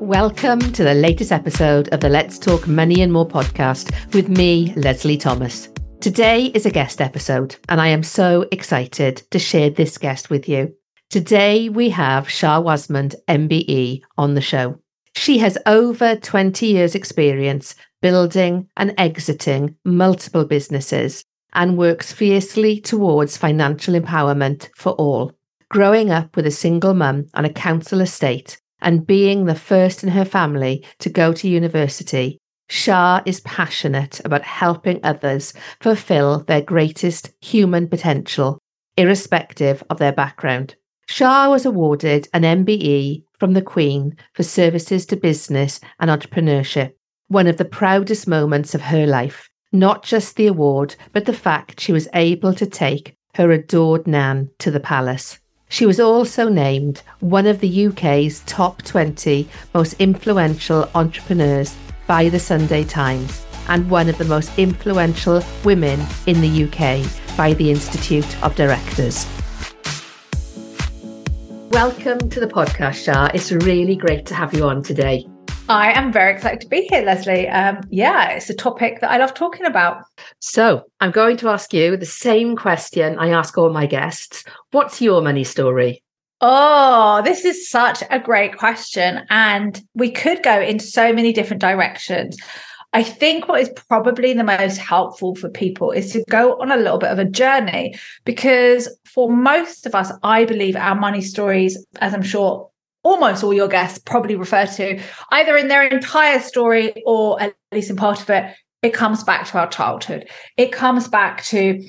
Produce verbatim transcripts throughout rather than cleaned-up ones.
Welcome to the latest episode of the Let's Talk Money and More podcast with me, Lesley Thomas. Today is a guest episode, and I am so excited to share this guest with you. Today we have Shaa Wasmund, M B E, on the show. She has over twenty years' experience building and exiting multiple businesses and works fiercely towards financial empowerment for all. Growing up with a single mum on a council estate and being the first in her family to go to university, Shaa is passionate about helping others fulfill their greatest human potential, irrespective of their background. Shaa was awarded an M B E from the Queen for services to business and entrepreneurship, one of the proudest moments of her life, not just the award, but the fact she was able to take her adored Nan to the palace. She was also named one of the U K's top twenty most influential entrepreneurs by The Sunday Times and one of the most influential women in the U K by the Institute of Directors. Welcome to the podcast, Shaa. It's really great to have you on today. I am very excited to be here, Lesley. Um, yeah, it's a topic that I love talking about. So I'm going to ask you the same question I ask all my guests. What's your money story? Oh, this is such a great question. And we could go into so many different directions. I think what is probably the most helpful for people is to go on a little bit of a journey, because for most of us, I believe our money stories, as I'm sure almost all your guests probably refer to, either in their entire story or at least in part of it, it comes back to our childhood. It comes back to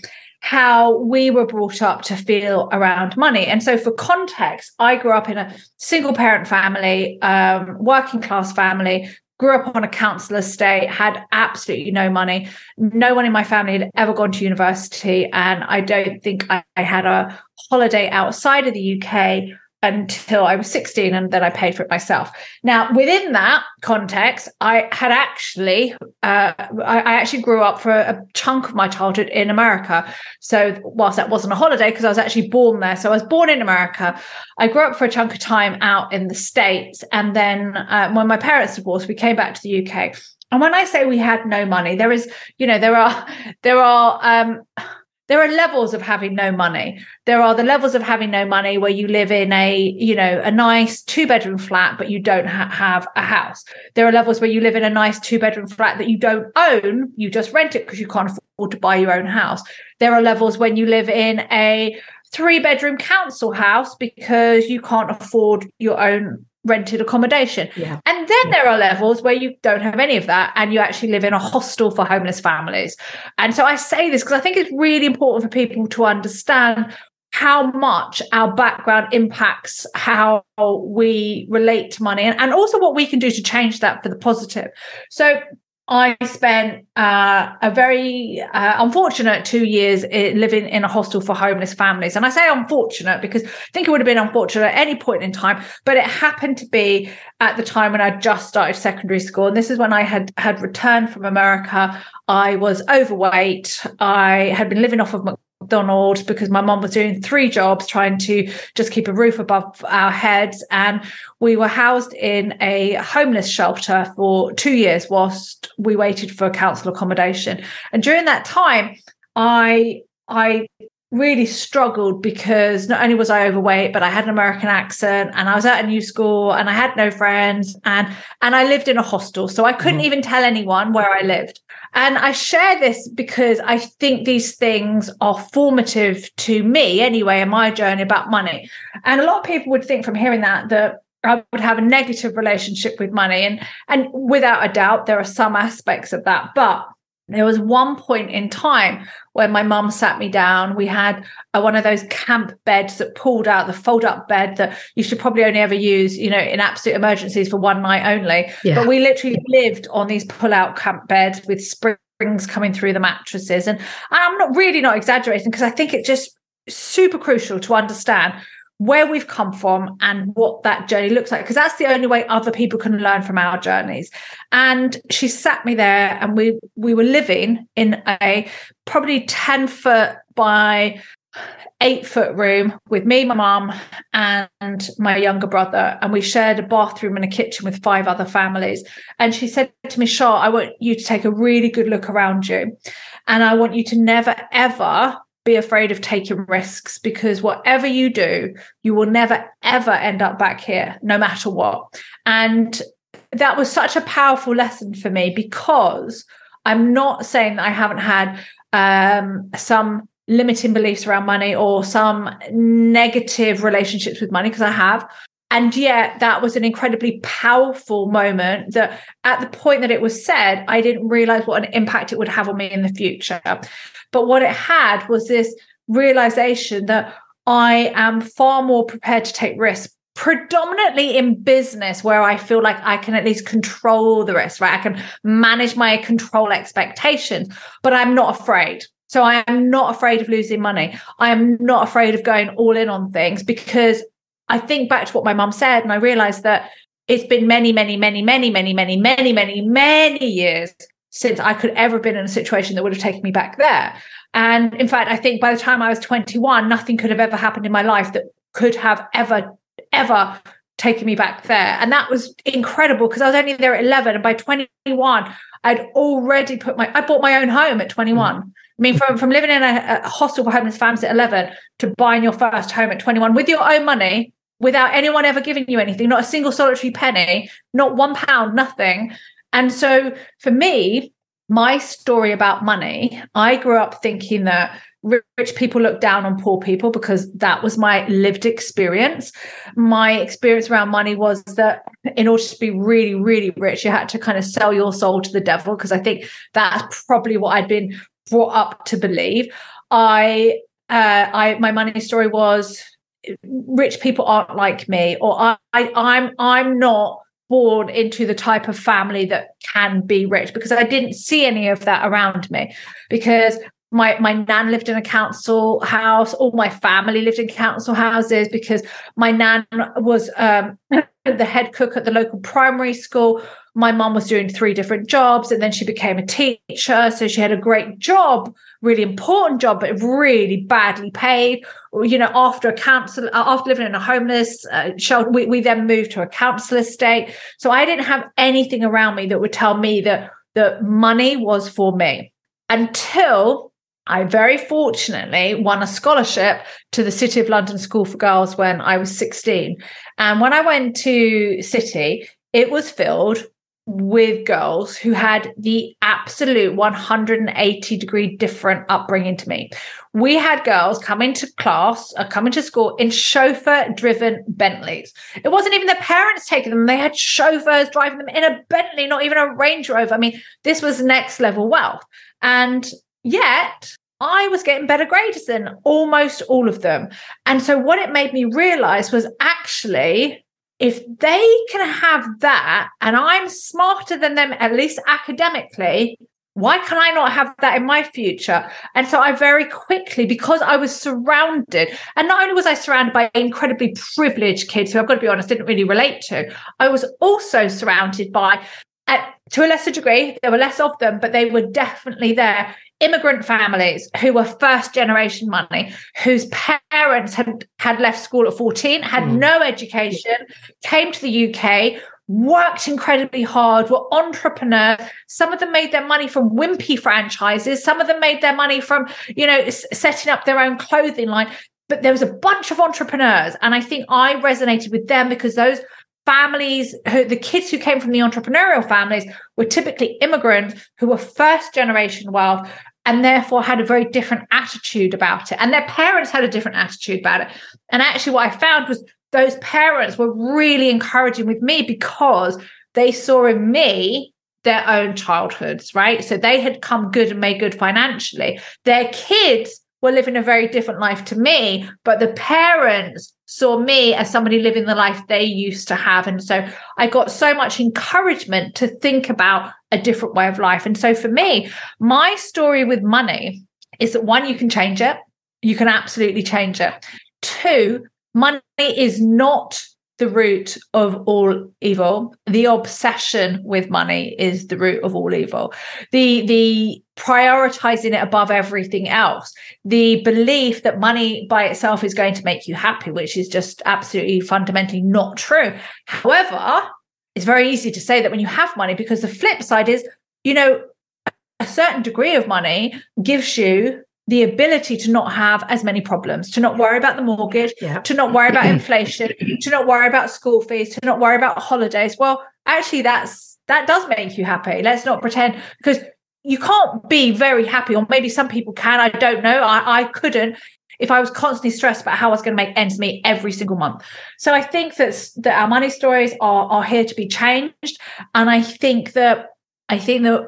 how we were brought up to feel around money. And so for context, I grew up in a single parent family, um, working class family, grew up on a council estate, had absolutely no money. No one in my family had ever gone to university. And I don't think I, I had a holiday outside of the U K until I was sixteen, and then I paid for it myself. Now, within that context, I had actually, uh, I, I actually grew up for a, a chunk of my childhood in America. So whilst that wasn't a holiday, because I was actually born there. So I was born in America. I grew up for a chunk of time out in the States. And then uh, when my parents divorced, we came back to the U K. And when I say we had no money, there is, you know, there are, there are, um, There are levels of having no money. There are the levels of having no money where you live in a, you know, a nice two-bedroom flat, but you don't ha- have a house. There are levels where you live in a nice two-bedroom flat that you don't own. You just rent it because you can't afford to buy your own house. There are levels when you live in a three-bedroom council house because you can't afford your own rented accommodation. Yeah. And then yeah. There are levels where you don't have any of that and you actually live in a hostel for homeless families. And so I say this because I think it's really important for people to understand how much our background impacts how we relate to money, and, and also what we can do to change that for the positive. So I spent uh, a very uh, unfortunate two years living in a hostel for homeless families. And I say unfortunate because I think it would have been unfortunate at any point in time, but it happened to be at the time when I just started secondary school. And this is when I had, had returned from America. I was overweight. I had been living off of McDonald's because my mum was doing three jobs trying to just keep a roof above our heads. And we were housed in a homeless shelter for two years whilst we waited for council accommodation. And during that time, I I really struggled because not only was I overweight, but I had an American accent and I was at a new school and I had no friends and, and I lived in a hostel. So I couldn't mm-hmm. even tell anyone where I lived. And I share this because I think these things are formative to me anyway, in my journey about money. And a lot of people would think from hearing that, that I would have a negative relationship with money. And, and without a doubt, there are some aspects of that, but there was one point in time when my mum sat me down. We had a, one of those camp beds that pulled out, the fold-up bed that you should probably only ever use, you know, in absolute emergencies for one night only. Yeah. But we literally lived on these pull-out camp beds with springs coming through the mattresses. And I'm not really not exaggerating because I think it's just super crucial to understand where we've come from and what that journey looks like, because that's the only way other people can learn from our journeys. And she sat me there and we we were living in a probably ten foot by eight foot room with me, my mum and my younger brother, and we shared a bathroom and a kitchen with five other families. And she said to me, Shaa, I want you to take a really good look around you and I want you to never, ever be afraid of taking risks, because whatever you do, you will never, ever end up back here, no matter what. And that was such a powerful lesson for me, because I'm not saying that I haven't had um, some limiting beliefs around money or some negative relationships with money, because I have. And yet that was an incredibly powerful moment that at the point that it was said, I didn't realize what an impact it would have on me in the future. But what it had was this realization that I am far more prepared to take risks, predominantly in business, where I feel like I can at least control the risk, right? I can manage my control expectations, but I'm not afraid. So I am not afraid of losing money. I am not afraid of going all in on things, because I think back to what my mum said and I realized that it's been many, many, many, many, many, many, many, many, many years since I could ever have been in a situation that would have taken me back there. And in fact, I think by the time I was twenty-one, nothing could have ever happened in my life that could have ever, ever taken me back there. And that was incredible, because I was only there at eleven. And by twenty-one, I'd already put my, I bought my own home at twenty-one. Mm-hmm. I mean, from, from living in a, a hostel for homeless families at eleven to buying your first home at twenty-one with your own money, without anyone ever giving you anything, not a single solitary penny, not one pound, nothing. And so for me, my story about money, I grew up thinking that rich people look down on poor people because that was my lived experience. My experience around money was that in order to be really, really rich, you had to kind of sell your soul to the devil, because I think that's probably what I'd been brought up to believe. I, uh, I, my money story was, rich people aren't like me, or I, I, I'm I'm not born into the type of family that can be rich, because I didn't see any of that around me, because my my nan lived in a council house, all my family lived in council houses, because my nan was um, the head cook at the local primary school. My mum was doing three different jobs and then she became a teacher. So she had a great job, really important job, but really badly paid. You know, after a council, after living in a homeless uh, shelter, we, we then moved to a council estate. So I didn't have anything around me that would tell me that, that money was for me, until I very fortunately won a scholarship to the City of London School for Girls when I was sixteen. And when I went to City, it was filled with girls who had the absolute one hundred eighty degree different upbringing to me. We had girls coming to class, uh, coming to school in chauffeur-driven Bentleys. It wasn't even their parents taking them. They had chauffeurs driving them in a Bentley, not even a Range Rover. I mean, this was next level wealth. And yet I was getting better grades than almost all of them. And so what it made me realize was, actually, if they can have that and I'm smarter than them, at least academically, why can I not have that in my future? And so I very quickly, because I was surrounded, and not only was I surrounded by incredibly privileged kids who, I've got to be honest, didn't really relate to, I was also surrounded by, at, to a lesser degree, there were less of them, but they were definitely there, immigrant families who were first generation money, whose parents had, had left school at fourteen, had mm. no education, came to the U K, worked incredibly hard, were entrepreneurs. Some of them made their money from wimpy franchises. Some of them made their money from, you know, s- setting up their own clothing line. But there was a bunch of entrepreneurs. And I think I resonated with them because those families, who, the kids who came from the entrepreneurial families were typically immigrants who were first generation wealth and therefore had a very different attitude about it. And their parents had a different attitude about it. And actually what I found was those parents were really encouraging with me because they saw in me their own childhoods, right? So they had come good and made good financially. Their kids were living a very different life to me, but the parents saw me as somebody living the life they used to have. And so I got so much encouragement to think about a different way of life. And so for me, my story with money is that one, you can change it. You can absolutely change it. Two, money is not the root of all evil. The obsession with money is the root of all evil. The the prioritizing it above everything else. The belief that money by itself is going to make you happy, which is just absolutely fundamentally not true. However, it's very easy to say that when you have money, because the flip side is, you know, a certain degree of money gives you the ability to not have as many problems, to not worry about the mortgage, yeah. to not worry about inflation, to not worry about school fees, to not worry about holidays. Well, actually, that's that does make you happy. Let's not pretend, because you can't be very happy, or maybe some people can. I don't know. I, I couldn't if I was constantly stressed about how I was going to make ends meet every single month. So I think that's, that our money stories are are here to be changed, and I think that I think that.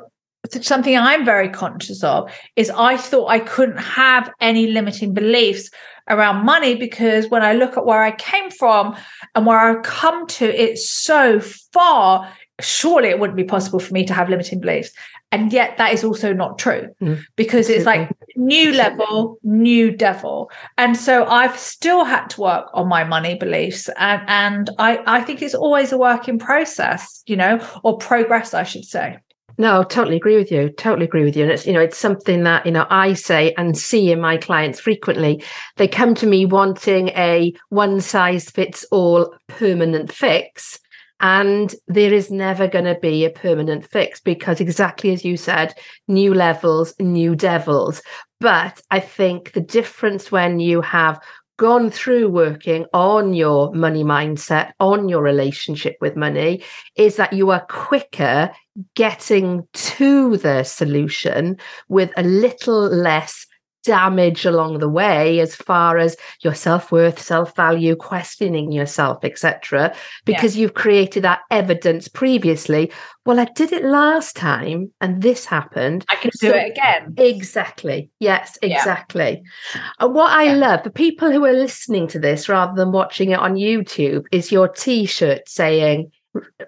Something I'm very conscious of is I thought I couldn't have any limiting beliefs around money, because when I look at where I came from and where I've come to, it's so far, surely it wouldn't be possible for me to have limiting beliefs. And yet that is also not true, mm, because absolutely. It's like new level, new devil. And so I've still had to work on my money beliefs. And, and I, I think it's always a work in process, you know, or progress, I should say. No, totally agree with you. Totally agree with you. And it's, you know, it's something that, you know, I say and see in my clients frequently. They come to me wanting a one size fits all permanent fix. And there is never going to be a permanent fix, because exactly as you said, new levels, new devils. But I think the difference when you have gone through working on your money mindset, on your relationship with money, is that you are quicker getting to the solution with a little less damage along the way, as far as your self-worth, self-value, questioning yourself, et cetera, because yeah. you've created that evidence previously. Well, I did it last time and this happened. I can do so, it again. Exactly. Yes, exactly. Yeah. And what I yeah. love, the people who are listening to this rather than watching it on YouTube, is your T-shirt saying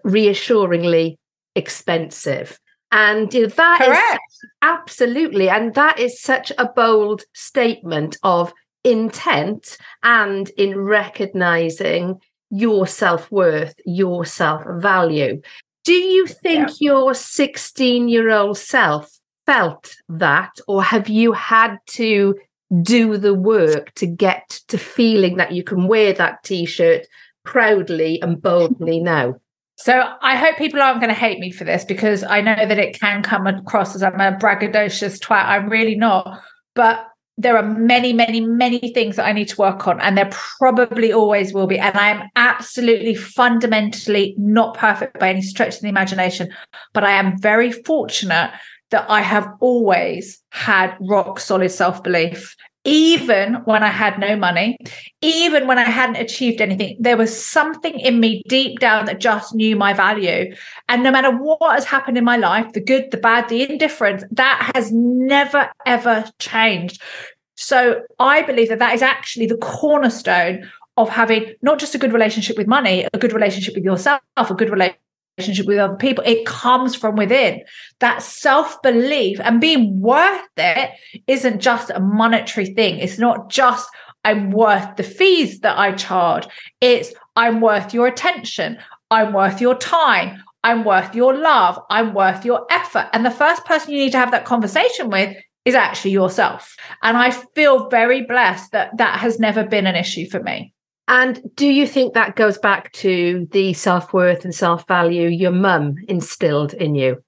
reassuringly expensive. And you know, that Correct. Is absolutely, and that is such a bold statement of intent, and in recognizing your self-worth, your self-value. Do you think yeah. your sixteen-year-old self felt that, or have you had to do the work to get to feeling that you can wear that T-shirt proudly and boldly now? So I hope people aren't going to hate me for this, because I know that it can come across as I'm a braggadocious twat. I'm really not. But there are many, many, many things that I need to work on, and there probably always will be. And I am absolutely fundamentally not perfect by any stretch of the imagination, but I am very fortunate that I have always had rock solid self-belief. Even when I had no money, even when I hadn't achieved anything, there was something in me deep down that just knew my value. And no matter what has happened in my life, the good, the bad, the indifference, that has never, ever changed. So I believe that that is actually the cornerstone of having not just a good relationship with money, a good relationship with yourself, a good relationship. relationship with other people. It comes from within. That self-belief and being worth it isn't just a monetary thing. It's not just I'm worth the fees that I charge. It's I'm worth your attention. I'm worth your time. I'm worth your love. I'm worth your effort. And the first person you need to have that conversation with is actually yourself. And I feel very blessed that that has never been an issue for me. And do you think that goes back to the self-worth and self-value your mum instilled in you?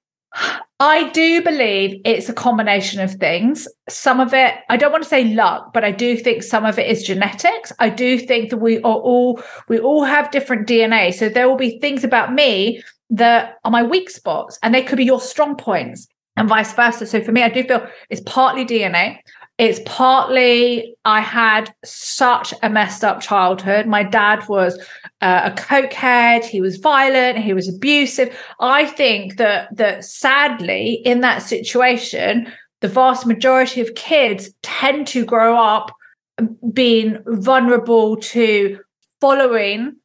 I do believe it's a combination of things. Some of it, I don't want to say luck, but I do think some of it is genetics. I do think that we are all, we all have different D N A. So there will be things about me that are my weak spots, and they could be your strong points, and vice versa. So for me, I do feel it's partly D N A. It's partly I had such a messed up childhood. My dad was uh, a cokehead. He was violent. He was abusive. I think that that sadly, in that situation, the vast majority of kids tend to grow up being vulnerable to following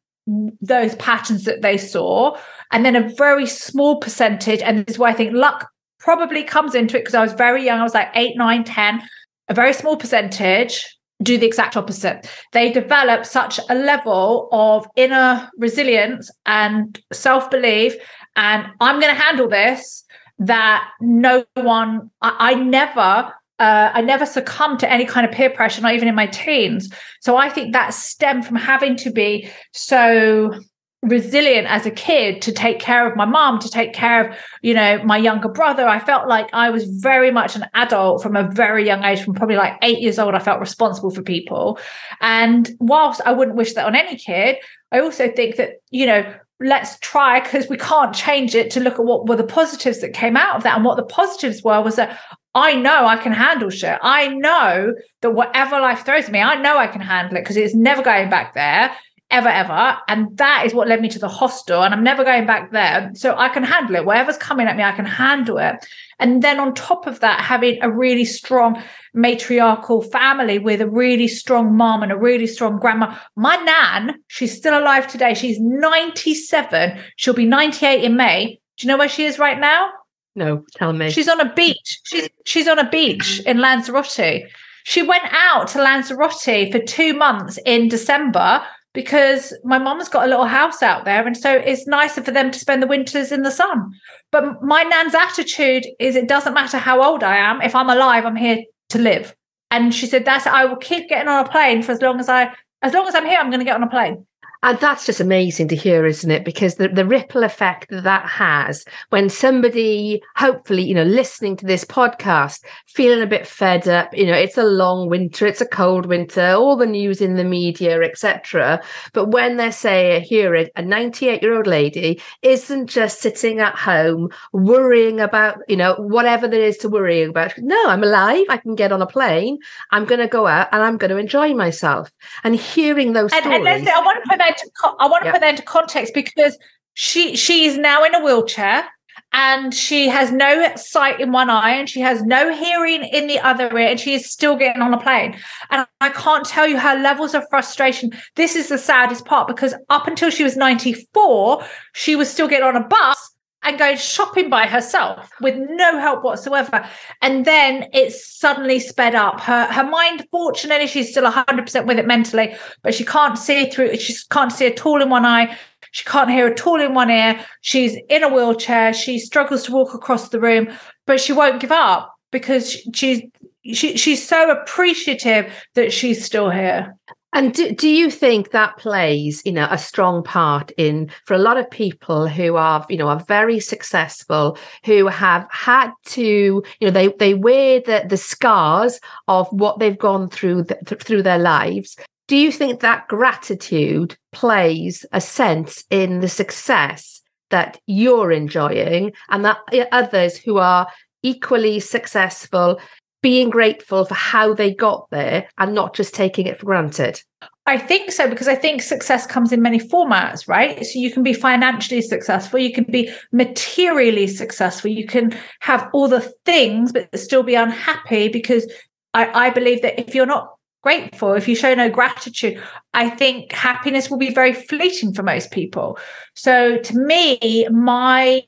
those patterns that they saw. And then a very small percentage, and this is where I think luck probably comes into it, because I was very young. I was like eight, nine, ten. A very small percentage do the exact opposite. They develop such a level of inner resilience and self-belief, and I'm going to handle this, that no one, I, I never, uh, I never succumbed to any kind of peer pressure, not even in my teens. So I think that stemmed from having to be so resilient as a kid, to take care of my mom, to take care of, you know, my younger brother. I felt like I was very much an adult from a very young age. From probably like eight years old, I felt responsible for people. And whilst I wouldn't wish that on any kid, I also think that, you know, let's try, because we can't change it, to look at what were the positives that came out of that. And what the positives were was that I know I can handle shit. I know that whatever life throws at me, I know I can handle it, because it's never going back there. Ever, ever. And that is what led me to the hostel. And I'm never going back there. So I can handle it. Whatever's coming at me, I can handle it. And then on top of that, having a really strong matriarchal family with a really strong mom and a really strong grandma. My nan, she's still alive today. She's ninety-seven. She'll be ninety-eight in May. Do you know where she is right now? No, tell me. She's on a beach. She's she's on a beach in Lanzarote. She went out to Lanzarote for two months in December, because my mum's got a little house out there, and so it's nicer for them to spend the winters in the sun. But my nan's attitude is, it doesn't matter how old I am. If I'm alive, I'm here to live. And she said, that's, I will keep getting on a plane for as long as I, as long as I'm here, I'm going to get on a plane. And that's just amazing to hear, isn't it? Because the, the ripple effect that that has when somebody, hopefully, you know, listening to this podcast, feeling a bit fed up, you know, it's a long winter, it's a cold winter, all the news in the media, et cetera. But when they say, hearing a ninety-eight-year-old lady isn't just sitting at home worrying about, you know, whatever there is to worry about. No, I'm alive. I can get on a plane. I'm going to go out and I'm going to enjoy myself. And hearing those and, stories. And I want to put that I want to yeah. put that into context, because she she is now in a wheelchair, and she has no sight in one eye, and she has no hearing in the other ear, and she is still getting on a plane. And I can't tell you her levels of frustration. This is the saddest part, because up until she was ninety-four, she was still getting on a bus and going shopping by herself with no help whatsoever. And then it's suddenly sped up. Her her mind, fortunately, she's still one hundred percent with it mentally, but she can't see through, she can't see at all in one eye. She can't hear at all in one ear. She's in a wheelchair. She struggles to walk across the room, but she won't give up, because she's, she, she's so appreciative that she's still here. And do, do you think that plays, you know, a strong part in, for a lot of people who are, you know, are very successful, who have had to, you know, they, they wear the, the scars of what they've gone through th- through their lives. Do you think that gratitude plays a sense in the success that you're enjoying, and that others who are equally successful being grateful for how they got there and not just taking it for granted? I think so, because I think success comes in many formats, right? So you can be financially successful, you can be materially successful, you can have all the things but still be unhappy, because I, I believe that if you're not grateful, if you show no gratitude, I think happiness will be very fleeting for most people. So to me, my...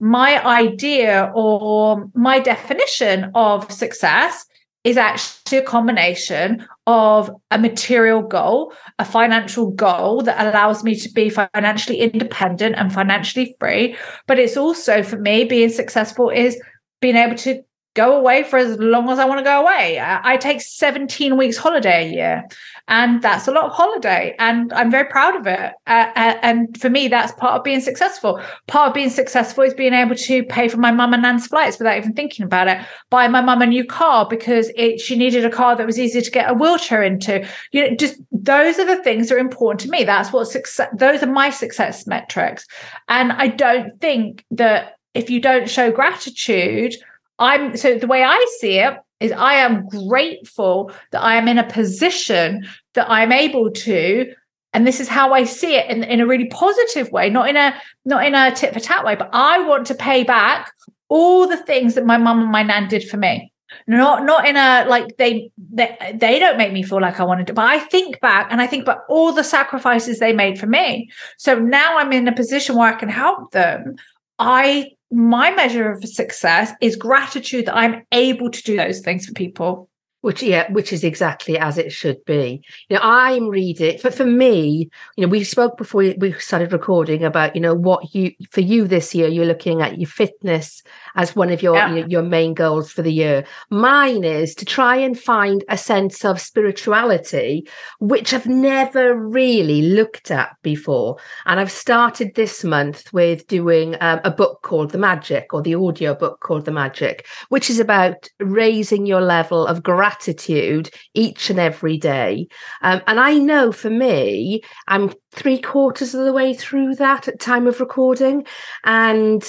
My idea or my definition of success is actually a combination of a material goal, a financial goal that allows me to be financially independent and financially free. But it's also, for me, being successful is being able to go away for as long as I want to go away. I take seventeen weeks holiday a year, and that's a lot of holiday, and I'm very proud of it. Uh, and for me, that's part of being successful. Part of being successful is being able to pay for my mum and nan's flights without even thinking about it, buy my mum a new car because it, she needed a car that was easy to get a wheelchair into. You know, just those are the things that are important to me. That's what success, those are my success metrics. And I don't think that if you don't show gratitude, I'm so the way I see it is I am grateful that I am in a position that I'm able to, and this is how I see it in, in a really positive way, not in a not in a tit for tat way, but I want to pay back all the things that my mum and my nan did for me. Not not in a like they they, they don't make me feel like I wanted to, but I think back and I think about all the sacrifices they made for me. So now I'm in a position where I can help them. I My measure of success is gratitude that I'm able to do those things for people. Which, yeah, which is exactly as it should be. You know, I'm reading, but for me, you know, we spoke before we started recording about, you know, what you, for you this year, you're looking at your fitness as one of your, yeah. you know, your main goals for the year. Mine is to try and find a sense of spirituality, which I've never really looked at before. And I've started this month with doing um, a book called The Magic, or the audio book called The Magic, which is about raising your level of gratitude. Gratitude each and every day. Um, and I know for me, I'm three quarters of the way through that at time of recording. And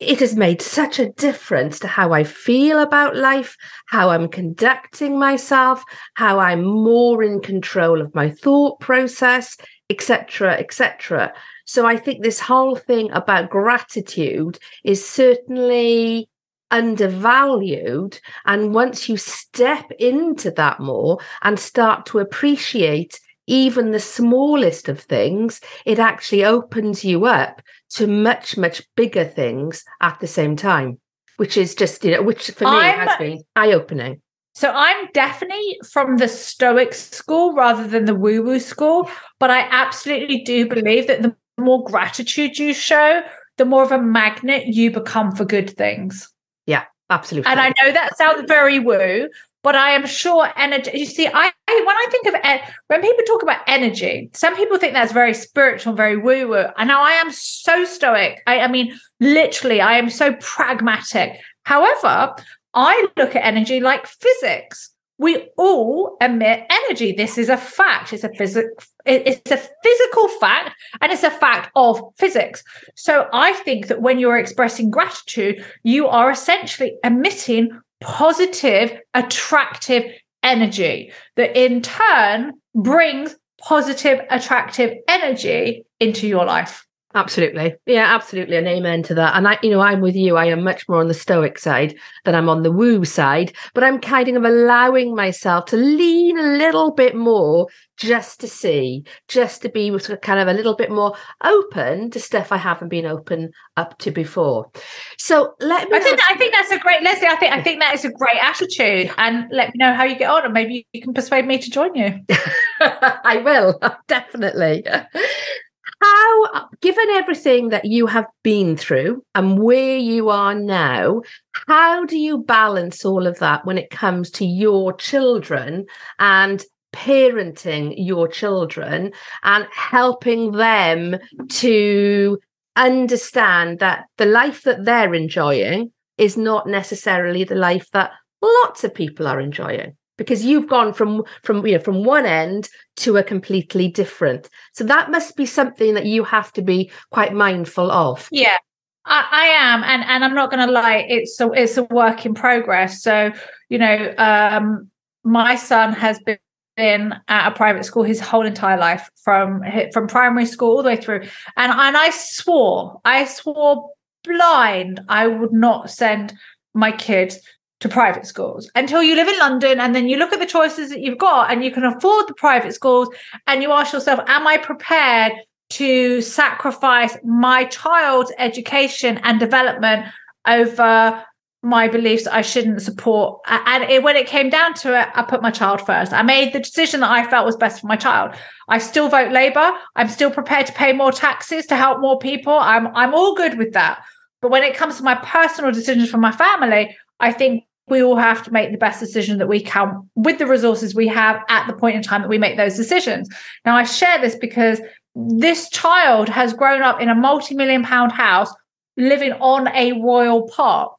it has made such a difference to how I feel about life, how I'm conducting myself, how I'm more in control of my thought process, et cetera, et cetera. So I think this whole thing about gratitude is certainly undervalued, and once you step into that more and start to appreciate even the smallest of things, it actually opens you up to much, much bigger things at the same time, which is just, you know, which for me I'm, has been eye-opening. So I'm definitely from the Stoic school rather than the woo-woo school, but I absolutely do believe that the more gratitude you show, the more of a magnet you become for good things. Yeah, absolutely. And I know that sounds very woo, but I am sure energy, you see, I, I when I think of, en- when people talk about energy, some people think that's very spiritual, very woo-woo. And now I am so stoic. I, I mean, literally, I am so pragmatic. However, I look at energy like physics. We all emit energy. This is a fact. It's a physic. It's a physical fact, and it's a fact of physics. So I think that when you're expressing gratitude, you are essentially emitting positive, attractive energy that in turn brings positive, attractive energy into your life. Absolutely. Yeah, absolutely. An amen to that. And I, you know, I'm with you. I am much more on the stoic side than I'm on the woo side, but I'm kind of allowing myself to lean a little bit more just to see, just to be kind of a little bit more open to stuff I haven't been open up to before. So let me I think, that, I think that's a great, Lesley, I think, I think that is a great attitude, and let me know how you get on, and maybe you can persuade me to join you. I will, definitely. How, given everything that you have been through and where you are now, how do you balance all of that when it comes to your children and parenting your children and helping them to understand that the life that they're enjoying is not necessarily the life that lots of people are enjoying? Because you've gone from from you know from one end to a completely different, so that must be something that you have to be quite mindful of. Yeah, I, I am, and and I'm not going to lie, it's a it's a work in progress. So you know, um, my son has been. been at a private school his whole entire life, from from primary school all the way through, and and I swore, I swore blind, I would not send my kids to private schools until you live in London, and then you look at the choices that you've got and you can afford the private schools, and you ask yourself, am I prepared to sacrifice my child's education and development over my beliefs that I shouldn't support? And it, when it came down to it, I put my child first. I made the decision that I felt was best for my child. I still vote Labour. I'm still prepared to pay more taxes to help more people. I'm I'm all good with that. But when it comes to my personal decisions for my family, I think We all have to make the best decision that we can with the resources we have at the point in time that we make those decisions. Now, I share this because this child has grown up in a multi-million pound house living on a royal park.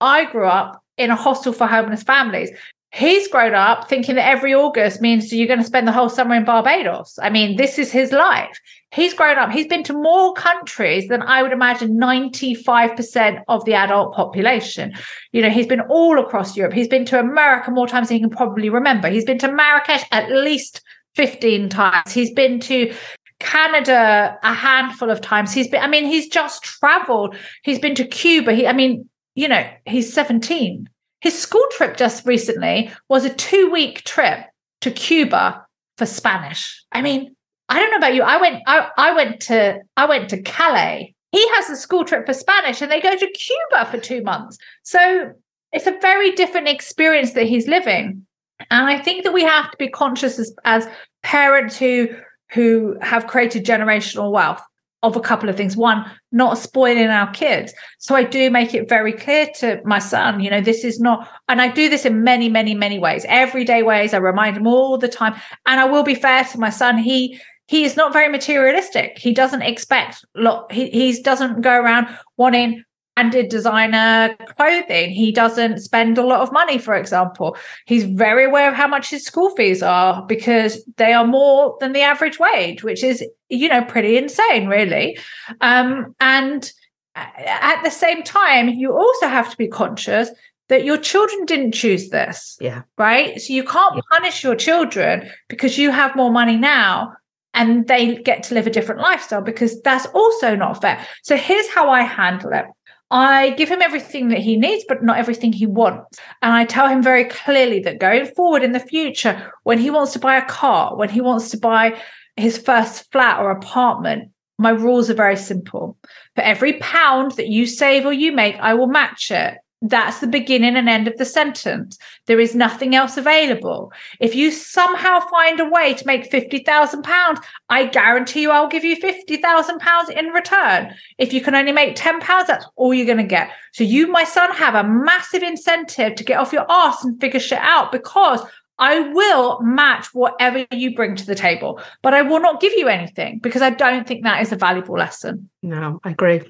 I grew up in a hostel for homeless families. He's grown up thinking that every August means you're going to spend the whole summer in Barbados. I mean, this is his life. He's grown up. He's been to more countries than I would imagine ninety-five percent of the adult population. You know, he's been all across Europe. He's been to America more times than he can probably remember. He's been to Marrakesh at least fifteen times. He's been to Canada a handful of times. He's been, I mean, he's just traveled. He's been to Cuba. He, I mean, you know, he's seventeen. His school trip just recently was a two-week trip to Cuba for Spanish. I mean, I don't know about you. I went, I, I went to, I went to Calais. He has a school trip for Spanish and they go to Cuba for two months. So it's a very different experience that he's living. And I think that we have to be conscious as, as parents who, who have created generational wealth of a couple of things. One, not spoiling our kids. So I do make it very clear to my son, you know, this is not, and I do this in many, many, many ways, everyday ways. I remind him all the time. And I will be fair to my son. He, he is not very materialistic. He doesn't expect lot. He, he doesn't go around wanting branded designer clothing. He doesn't spend a lot of money, for example. He's very aware of how much his school fees are because they are more than the average wage, which is, you know, pretty insane, really. Um, and at the same time, you also have to be conscious that your children didn't choose this. Yeah. Right. So you can't yeah. punish your children because you have more money now and they get to live a different lifestyle, because that's also not fair. So here's how I handle it. I give him everything that he needs, but not everything he wants. And I tell him very clearly that going forward in the future, when he wants to buy a car, when he wants to buy his first flat or apartment, my rules are very simple. For every pound that you save or you make, I will match it. That's the beginning and end of the sentence. There is nothing else available. If you somehow find a way to make fifty thousand pounds, I guarantee you I'll give you fifty thousand pounds in return. If you can only make ten pounds, that's all you're going to get. So you, my son, have a massive incentive to get off your ass and figure shit out, because I will match whatever you bring to the table, but I will not give you anything, because I don't think that is a valuable lesson. No, I agree.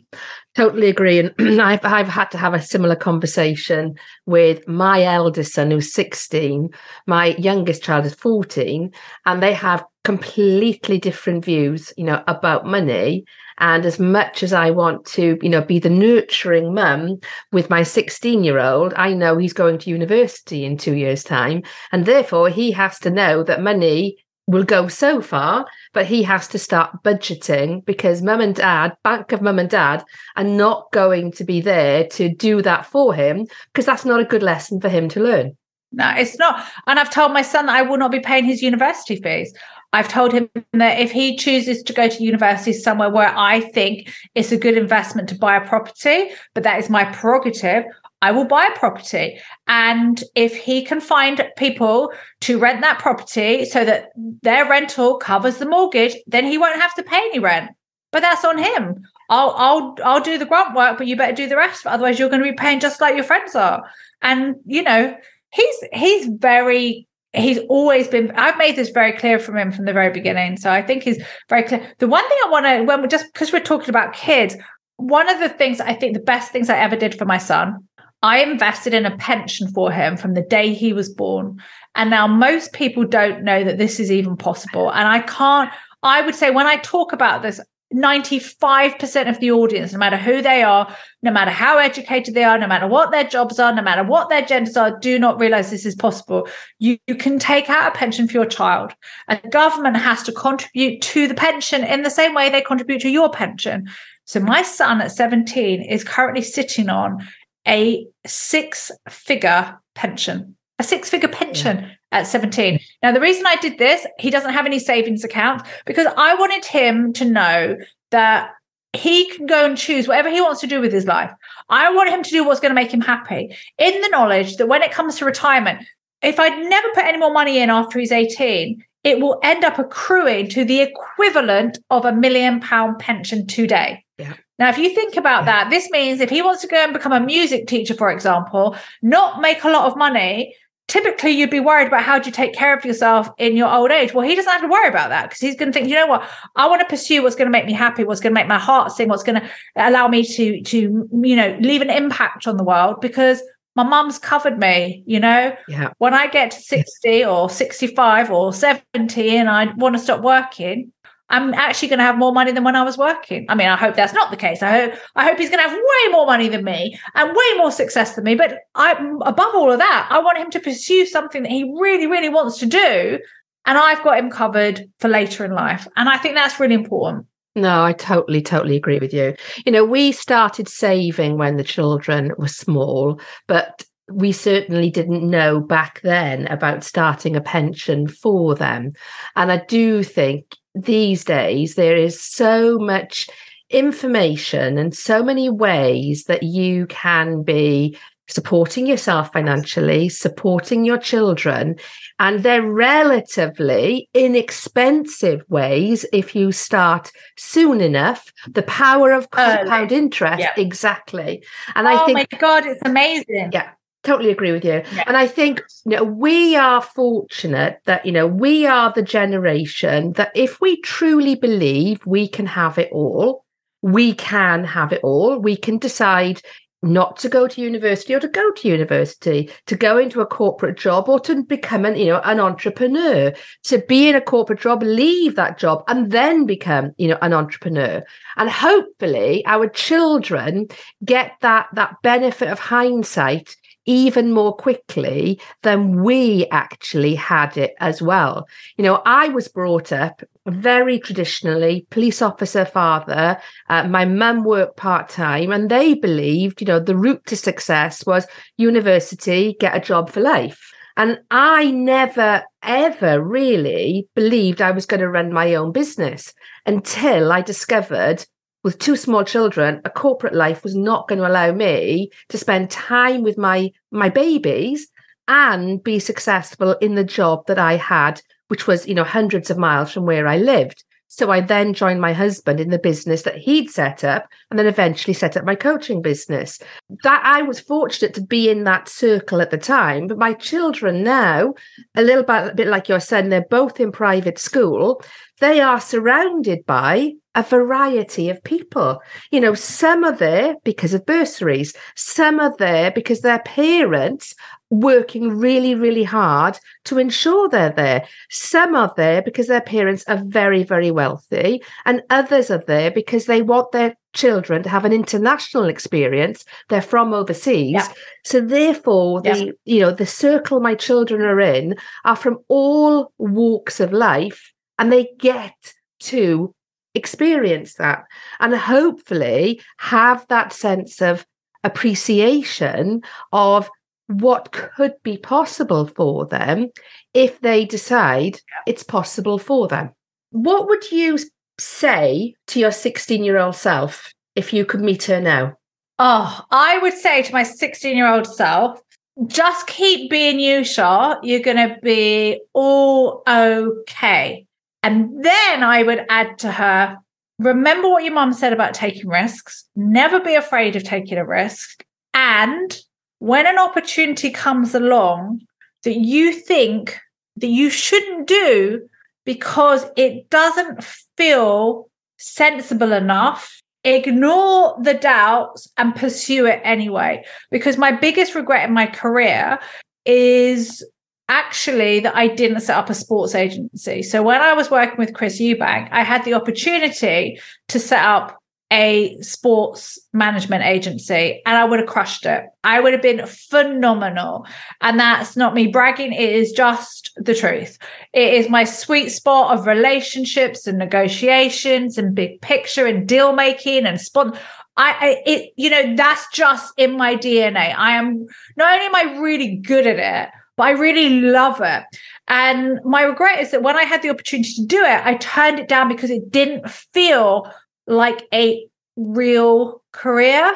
Totally agree. And I've, I've had to have a similar conversation with my eldest son, who's sixteen. My youngest child is fourteen, and they have completely different views, you know, about money. And as much as I want to, you know, be the nurturing mum with my sixteen-year-old, I know he's going to university in two years' time. And therefore, he has to know that money will go so far, but he has to start budgeting, because mum and dad, bank of mum and dad, are not going to be there to do that for him, because that's not a good lesson for him to learn. No, it's not. And I've told my son that I will not be paying his university fees. I've told him that if he chooses to go to university somewhere where I think it's a good investment to buy a property, but that is my prerogative, I will buy a property. And if he can find people to rent that property so that their rental covers the mortgage, then he won't have to pay any rent. But that's on him. I'll I'll I'll do the grunt work, but you better do the rest. Otherwise, you're going to be paying just like your friends are. And, you know, he's he's very... He's always been, I've made this very clear from him from the very beginning. So I think he's very clear. The one thing I want to, when we're just because we're talking about kids, one of the things I think the best things I ever did for my son, I invested in a pension for him from the day he was born. And now most people don't know that this is even possible. And I can't, I would say when I talk about this, ninety-five percent of the audience, no matter who they are, no matter how educated they are, no matter what their jobs are, no matter what their genders are, do not realize this is possible. You, you can take out a pension for your child, and the government has to contribute to the pension in the same way they contribute to your pension. So my son at seventeen is currently sitting on a six-figure pension, a six-figure pension. Yeah. At seventeen. Now, the reason I did this, he doesn't have any savings account, because I wanted him to know that he can go and choose whatever he wants to do with his life. I want him to do what's going to make him happy, in the knowledge that when it comes to retirement, if I'd never put any more money in after he's eighteen, it will end up accruing to the equivalent of a million pound pension today. Yeah. Now, if you think about yeah. that, this means if he wants to go and become a music teacher, for example, not make a lot of money, typically you'd be worried about how do you take care of yourself in your old age. Well, he doesn't have to worry about that because he's going to think, you know what, I want to pursue what's going to make me happy, what's going to make my heart sing, what's going to allow me to, to you know, leave an impact on the world because my mum's covered me, you know, yeah. when I get to sixty yeah. or sixty-five or seventy and I want to stop working, I'm actually going to have more money than when I was working. I mean, I hope that's not the case. I hope I hope he's going to have way more money than me and way more success than me. But I, above all of that, I want him to pursue something that he really, really wants to do. And I've got him covered for later in life. And I think that's really important. No, I totally, totally agree with you. You know, we started saving when the children were small, but we certainly didn't know back then about starting a pension for them. And I do think these days, there is so much information and so many ways that you can be supporting yourself financially, supporting your children, and they're relatively inexpensive ways if you start soon enough. The power of compound Early. interest, yeah. exactly. And oh I think, my God, it's amazing. Yeah. Totally agree with you. Yeah. And I think, you know, we are fortunate that, you know, we are the generation that if we truly believe we can have it all, we can have it all. We can decide not to go to university or to go to university, to go into a corporate job or to become an, you know, an entrepreneur, to be in a corporate job, leave that job and then become, you know, an entrepreneur. And hopefully our children get that, that benefit of hindsight even more quickly than we actually had it as well. You know, I was brought up very traditionally, police officer father, uh, my mum worked part-time, and they believed, you know, the route to success was university, get a job for life. And I never, ever really believed I was going to run my own business until I discovered with two small children, a corporate life was not going to allow me to spend time with my, my babies and be successful in the job that I had, which was, you know, hundreds of miles from where I lived. So I then joined my husband in the business that he'd set up and then eventually set up my coaching business. That I was fortunate to be in that circle at the time. But my children now, a little bit, a bit like your son, they're both in private school. They are surrounded by a variety of people. You know, some are there because of bursaries. Some are there because their parents working really, really hard to ensure they're there. Some are there because their parents are very, very wealthy, and others are there because they want their children to have an international experience. They're from overseas. Yeah. So therefore, yeah. the you know, the circle my children are in are from all walks of life, and they get to experience that and hopefully have that sense of appreciation of what could be possible for them if they decide it's possible for them. What would you say to your sixteen-year-old self if you could meet her now? Oh, I would say to my sixteen-year-old self, just keep being you, Shaa. You're going to be all okay. And then I would add to her, remember what your mum said about taking risks. Never be afraid of taking a risk. And when an opportunity comes along that you think that you shouldn't do because it doesn't feel sensible enough, ignore the doubts and pursue it anyway. Because my biggest regret in my career is actually that I didn't set up a sports agency. So when I was working with Chris Eubank, I had the opportunity to set up a sports management agency and I would have crushed it. I would have been phenomenal. And that's not me bragging. It is just the truth. It is my sweet spot of relationships and negotiations and big picture and deal making and sponsor. I, I it, you know, that's just in my D N A. I am not only am I really good at it, but I really love it. And my regret is that when I had the opportunity to do it, I turned it down because it didn't feel like a real career.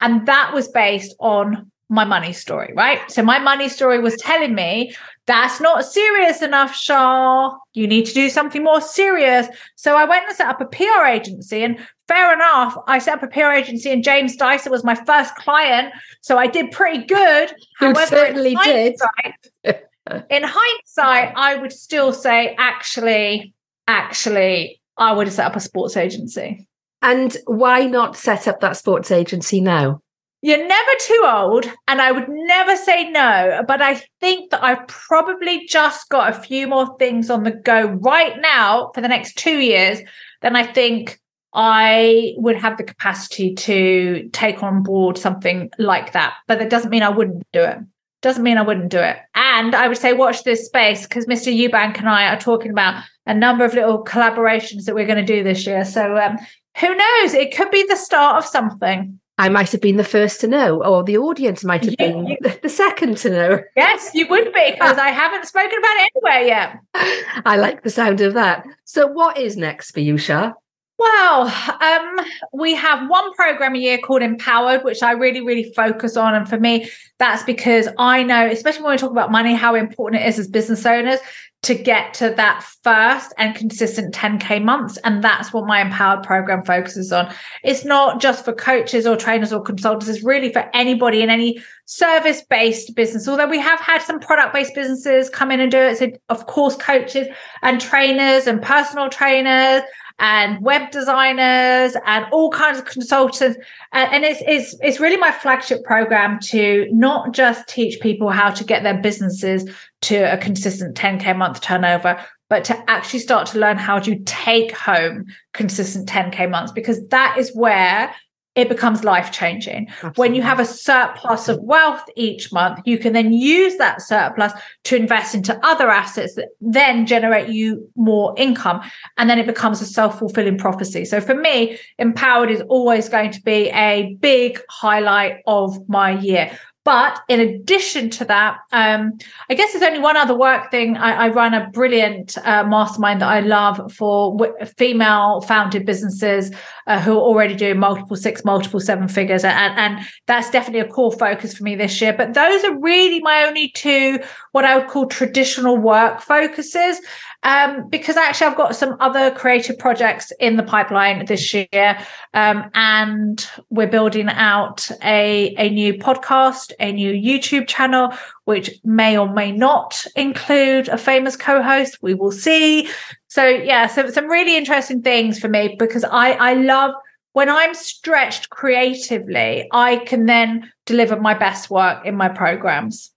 And that was based on my money story, right? So my money story was telling me that's not serious enough, Shaa. You need to do something more serious. So I went and set up a P R agency, and fair enough, I set up a P R agency, and James Dyson was my first client. So I did pretty good. You However, certainly in did. In hindsight, I would still say, actually, actually, I would have set up a sports agency. And why not set up that sports agency now? You're never too old, and I would never say no, but I think that I've probably just got a few more things on the go right now for the next two years than I think I would have the capacity to take on board something like that. But that doesn't mean I wouldn't do it. Doesn't mean I wouldn't do it. And I would say watch this space, because Mister Eubank and I are talking about a number of little collaborations that we're going to do this year. So um, who knows? It could be the start of something. I might have been the first to know, or the audience might have you, been you, the second to know. Yes, you would be, because I haven't spoken about it anywhere yet. I like the sound of that. So what is next for you, Shaa? Well, um, we have one program a year called Empowered, which I really, really focus on. And for me, that's because I know, especially when we talk about money, how important it is as business owners to get to that first and consistent ten K months. And that's what my Empowered program focuses on. It's not just for coaches or trainers or consultants. It's really for anybody in any service-based business, although we have had some product-based businesses come in and do it. So, of course, coaches and trainers and personal trainers and web designers and all kinds of consultants. And it's, it's, it's really my flagship program to not just teach people how to get their businesses to a consistent ten K month turnover, but to actually start to learn how to take home consistent ten K months, because that is where it becomes life-changing. Absolutely. When you have a surplus of wealth each month, you can then use that surplus to invest into other assets that then generate you more income. And then it becomes a self-fulfilling prophecy. So for me, Empowered is always going to be a big highlight of my year. But in addition to that, um, I guess there's only one other work thing. I, I run a brilliant uh, mastermind that I love for w- female-founded businesses uh, who are already doing multiple six, multiple seven figures. And, and that's definitely a core focus for me this year. But those are really my only two, what I would call traditional work focuses, um, because actually I've got some other creative projects in the pipeline this year. Um, and we're building out a, a new podcast, a new YouTube channel, which may or may not include a famous co-host. We will see. So yeah, so some really interesting things for me, because I, I love when I'm stretched creatively, I can then deliver my best work in my programs.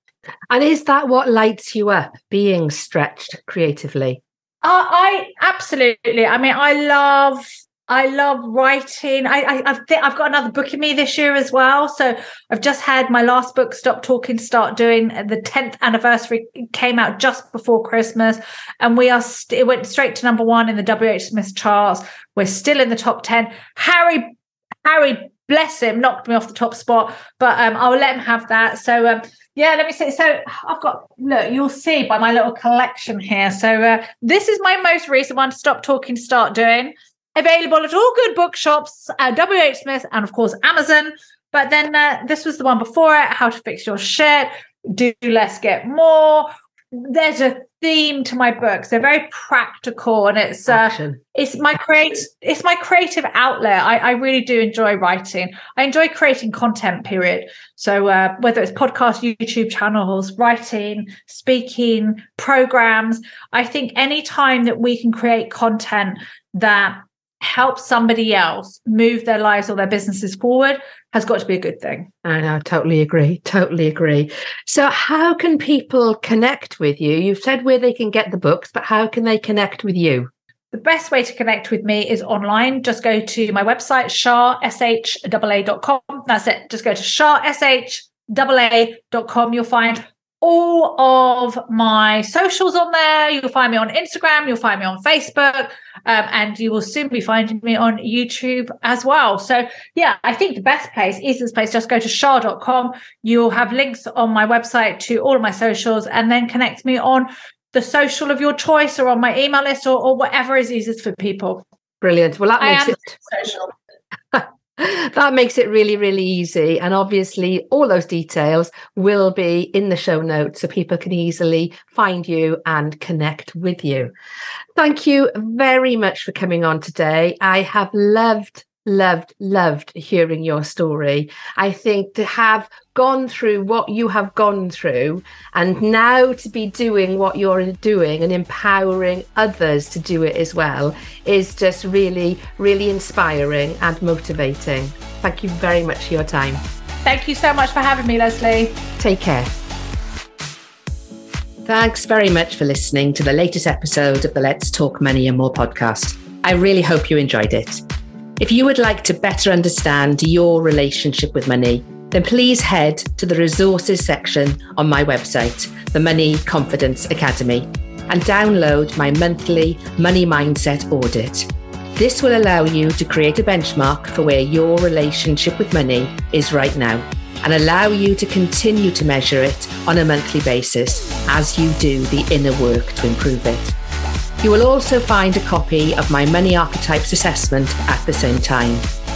And is that what lights you up, being stretched creatively? Uh, I absolutely. I mean, I love I love writing. I, I, I think I've got another book in me this year as well. So I've just had my last book, Stop Talking, Start Doing. The tenth anniversary came out just before Christmas, and we are st- it went straight to number one in the W H Smith charts. We're still in the top ten. Harry, Harry, bless him, knocked me off the top spot, but um, I'll let him have that. So um, yeah, let me see. So I've got, look, you'll see by my little collection here. So uh, this is my most recent one, Stop Talking, Start Doing. Available at all good bookshops, uh, W H Smith, and of course Amazon. But then uh, this was the one before it, How to Fix Your Shit, Do Less, Get More. There's a theme to my books. They're very practical, and it's uh, it's my create it's my creative outlet. I, I really do enjoy writing. I enjoy creating content. Period. So uh, whether it's podcasts, YouTube channels, writing, speaking, programs, I think any time that we can create content that help somebody else move their lives or their businesses forward has got to be a good thing. And I totally agree. Totally agree. So how can people connect with you? You've said where they can get the books, but how can they connect with you? The best way to connect with me is online. Just go to my website, shaa dot com. That's it. Just go to shaa dot com. You'll find all of my socials on there. You'll find me on Instagram. You'll find me on Facebook. Um, and you will soon be finding me on YouTube as well. So, yeah, I think the best place, easiest place, just go to shaa dot com. You'll have links on my website to all of my socials, and then connect me on the social of your choice or on my email list or, or whatever is easiest for people. Brilliant. Well, that makes it social. That makes it really, really easy. And obviously, all those details will be in the show notes so people can easily find you and connect with you. Thank you very much for coming on today. I have loved Loved, loved hearing your story. I think to have gone through what you have gone through and now to be doing what you're doing and empowering others to do it as well is just really, really inspiring and motivating. Thank you very much for your time. Thank you so much for having me, Lesley. Take care. Thanks very much for listening to the latest episode of the Let's Talk Money and More podcast. I really hope you enjoyed it. If you would like to better understand your relationship with money, then please head to the resources section on my website, the Money Confidence Academy, and download my monthly Money Mindset Audit. This will allow you to create a benchmark for where your relationship with money is right now and allow you to continue to measure it on a monthly basis as you do the inner work to improve it. You will also find a copy of my Money Archetypes Assessment at the same time,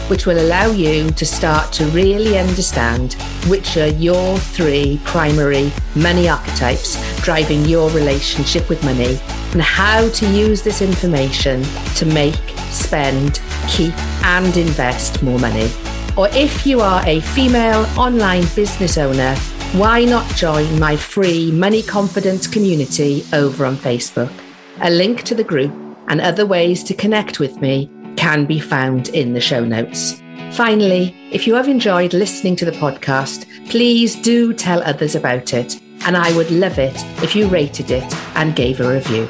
which will allow you to start to really understand which are your three primary money archetypes driving your relationship with money and how to use this information to make, spend, keep and invest more money. Or if you are a female online business owner, why not join my free Money Confidence Community over on Facebook? A link to the group and other ways to connect with me can be found in the show notes. Finally, if you have enjoyed listening to the podcast, please do tell others about it. And I would love it if you rated it and gave a review.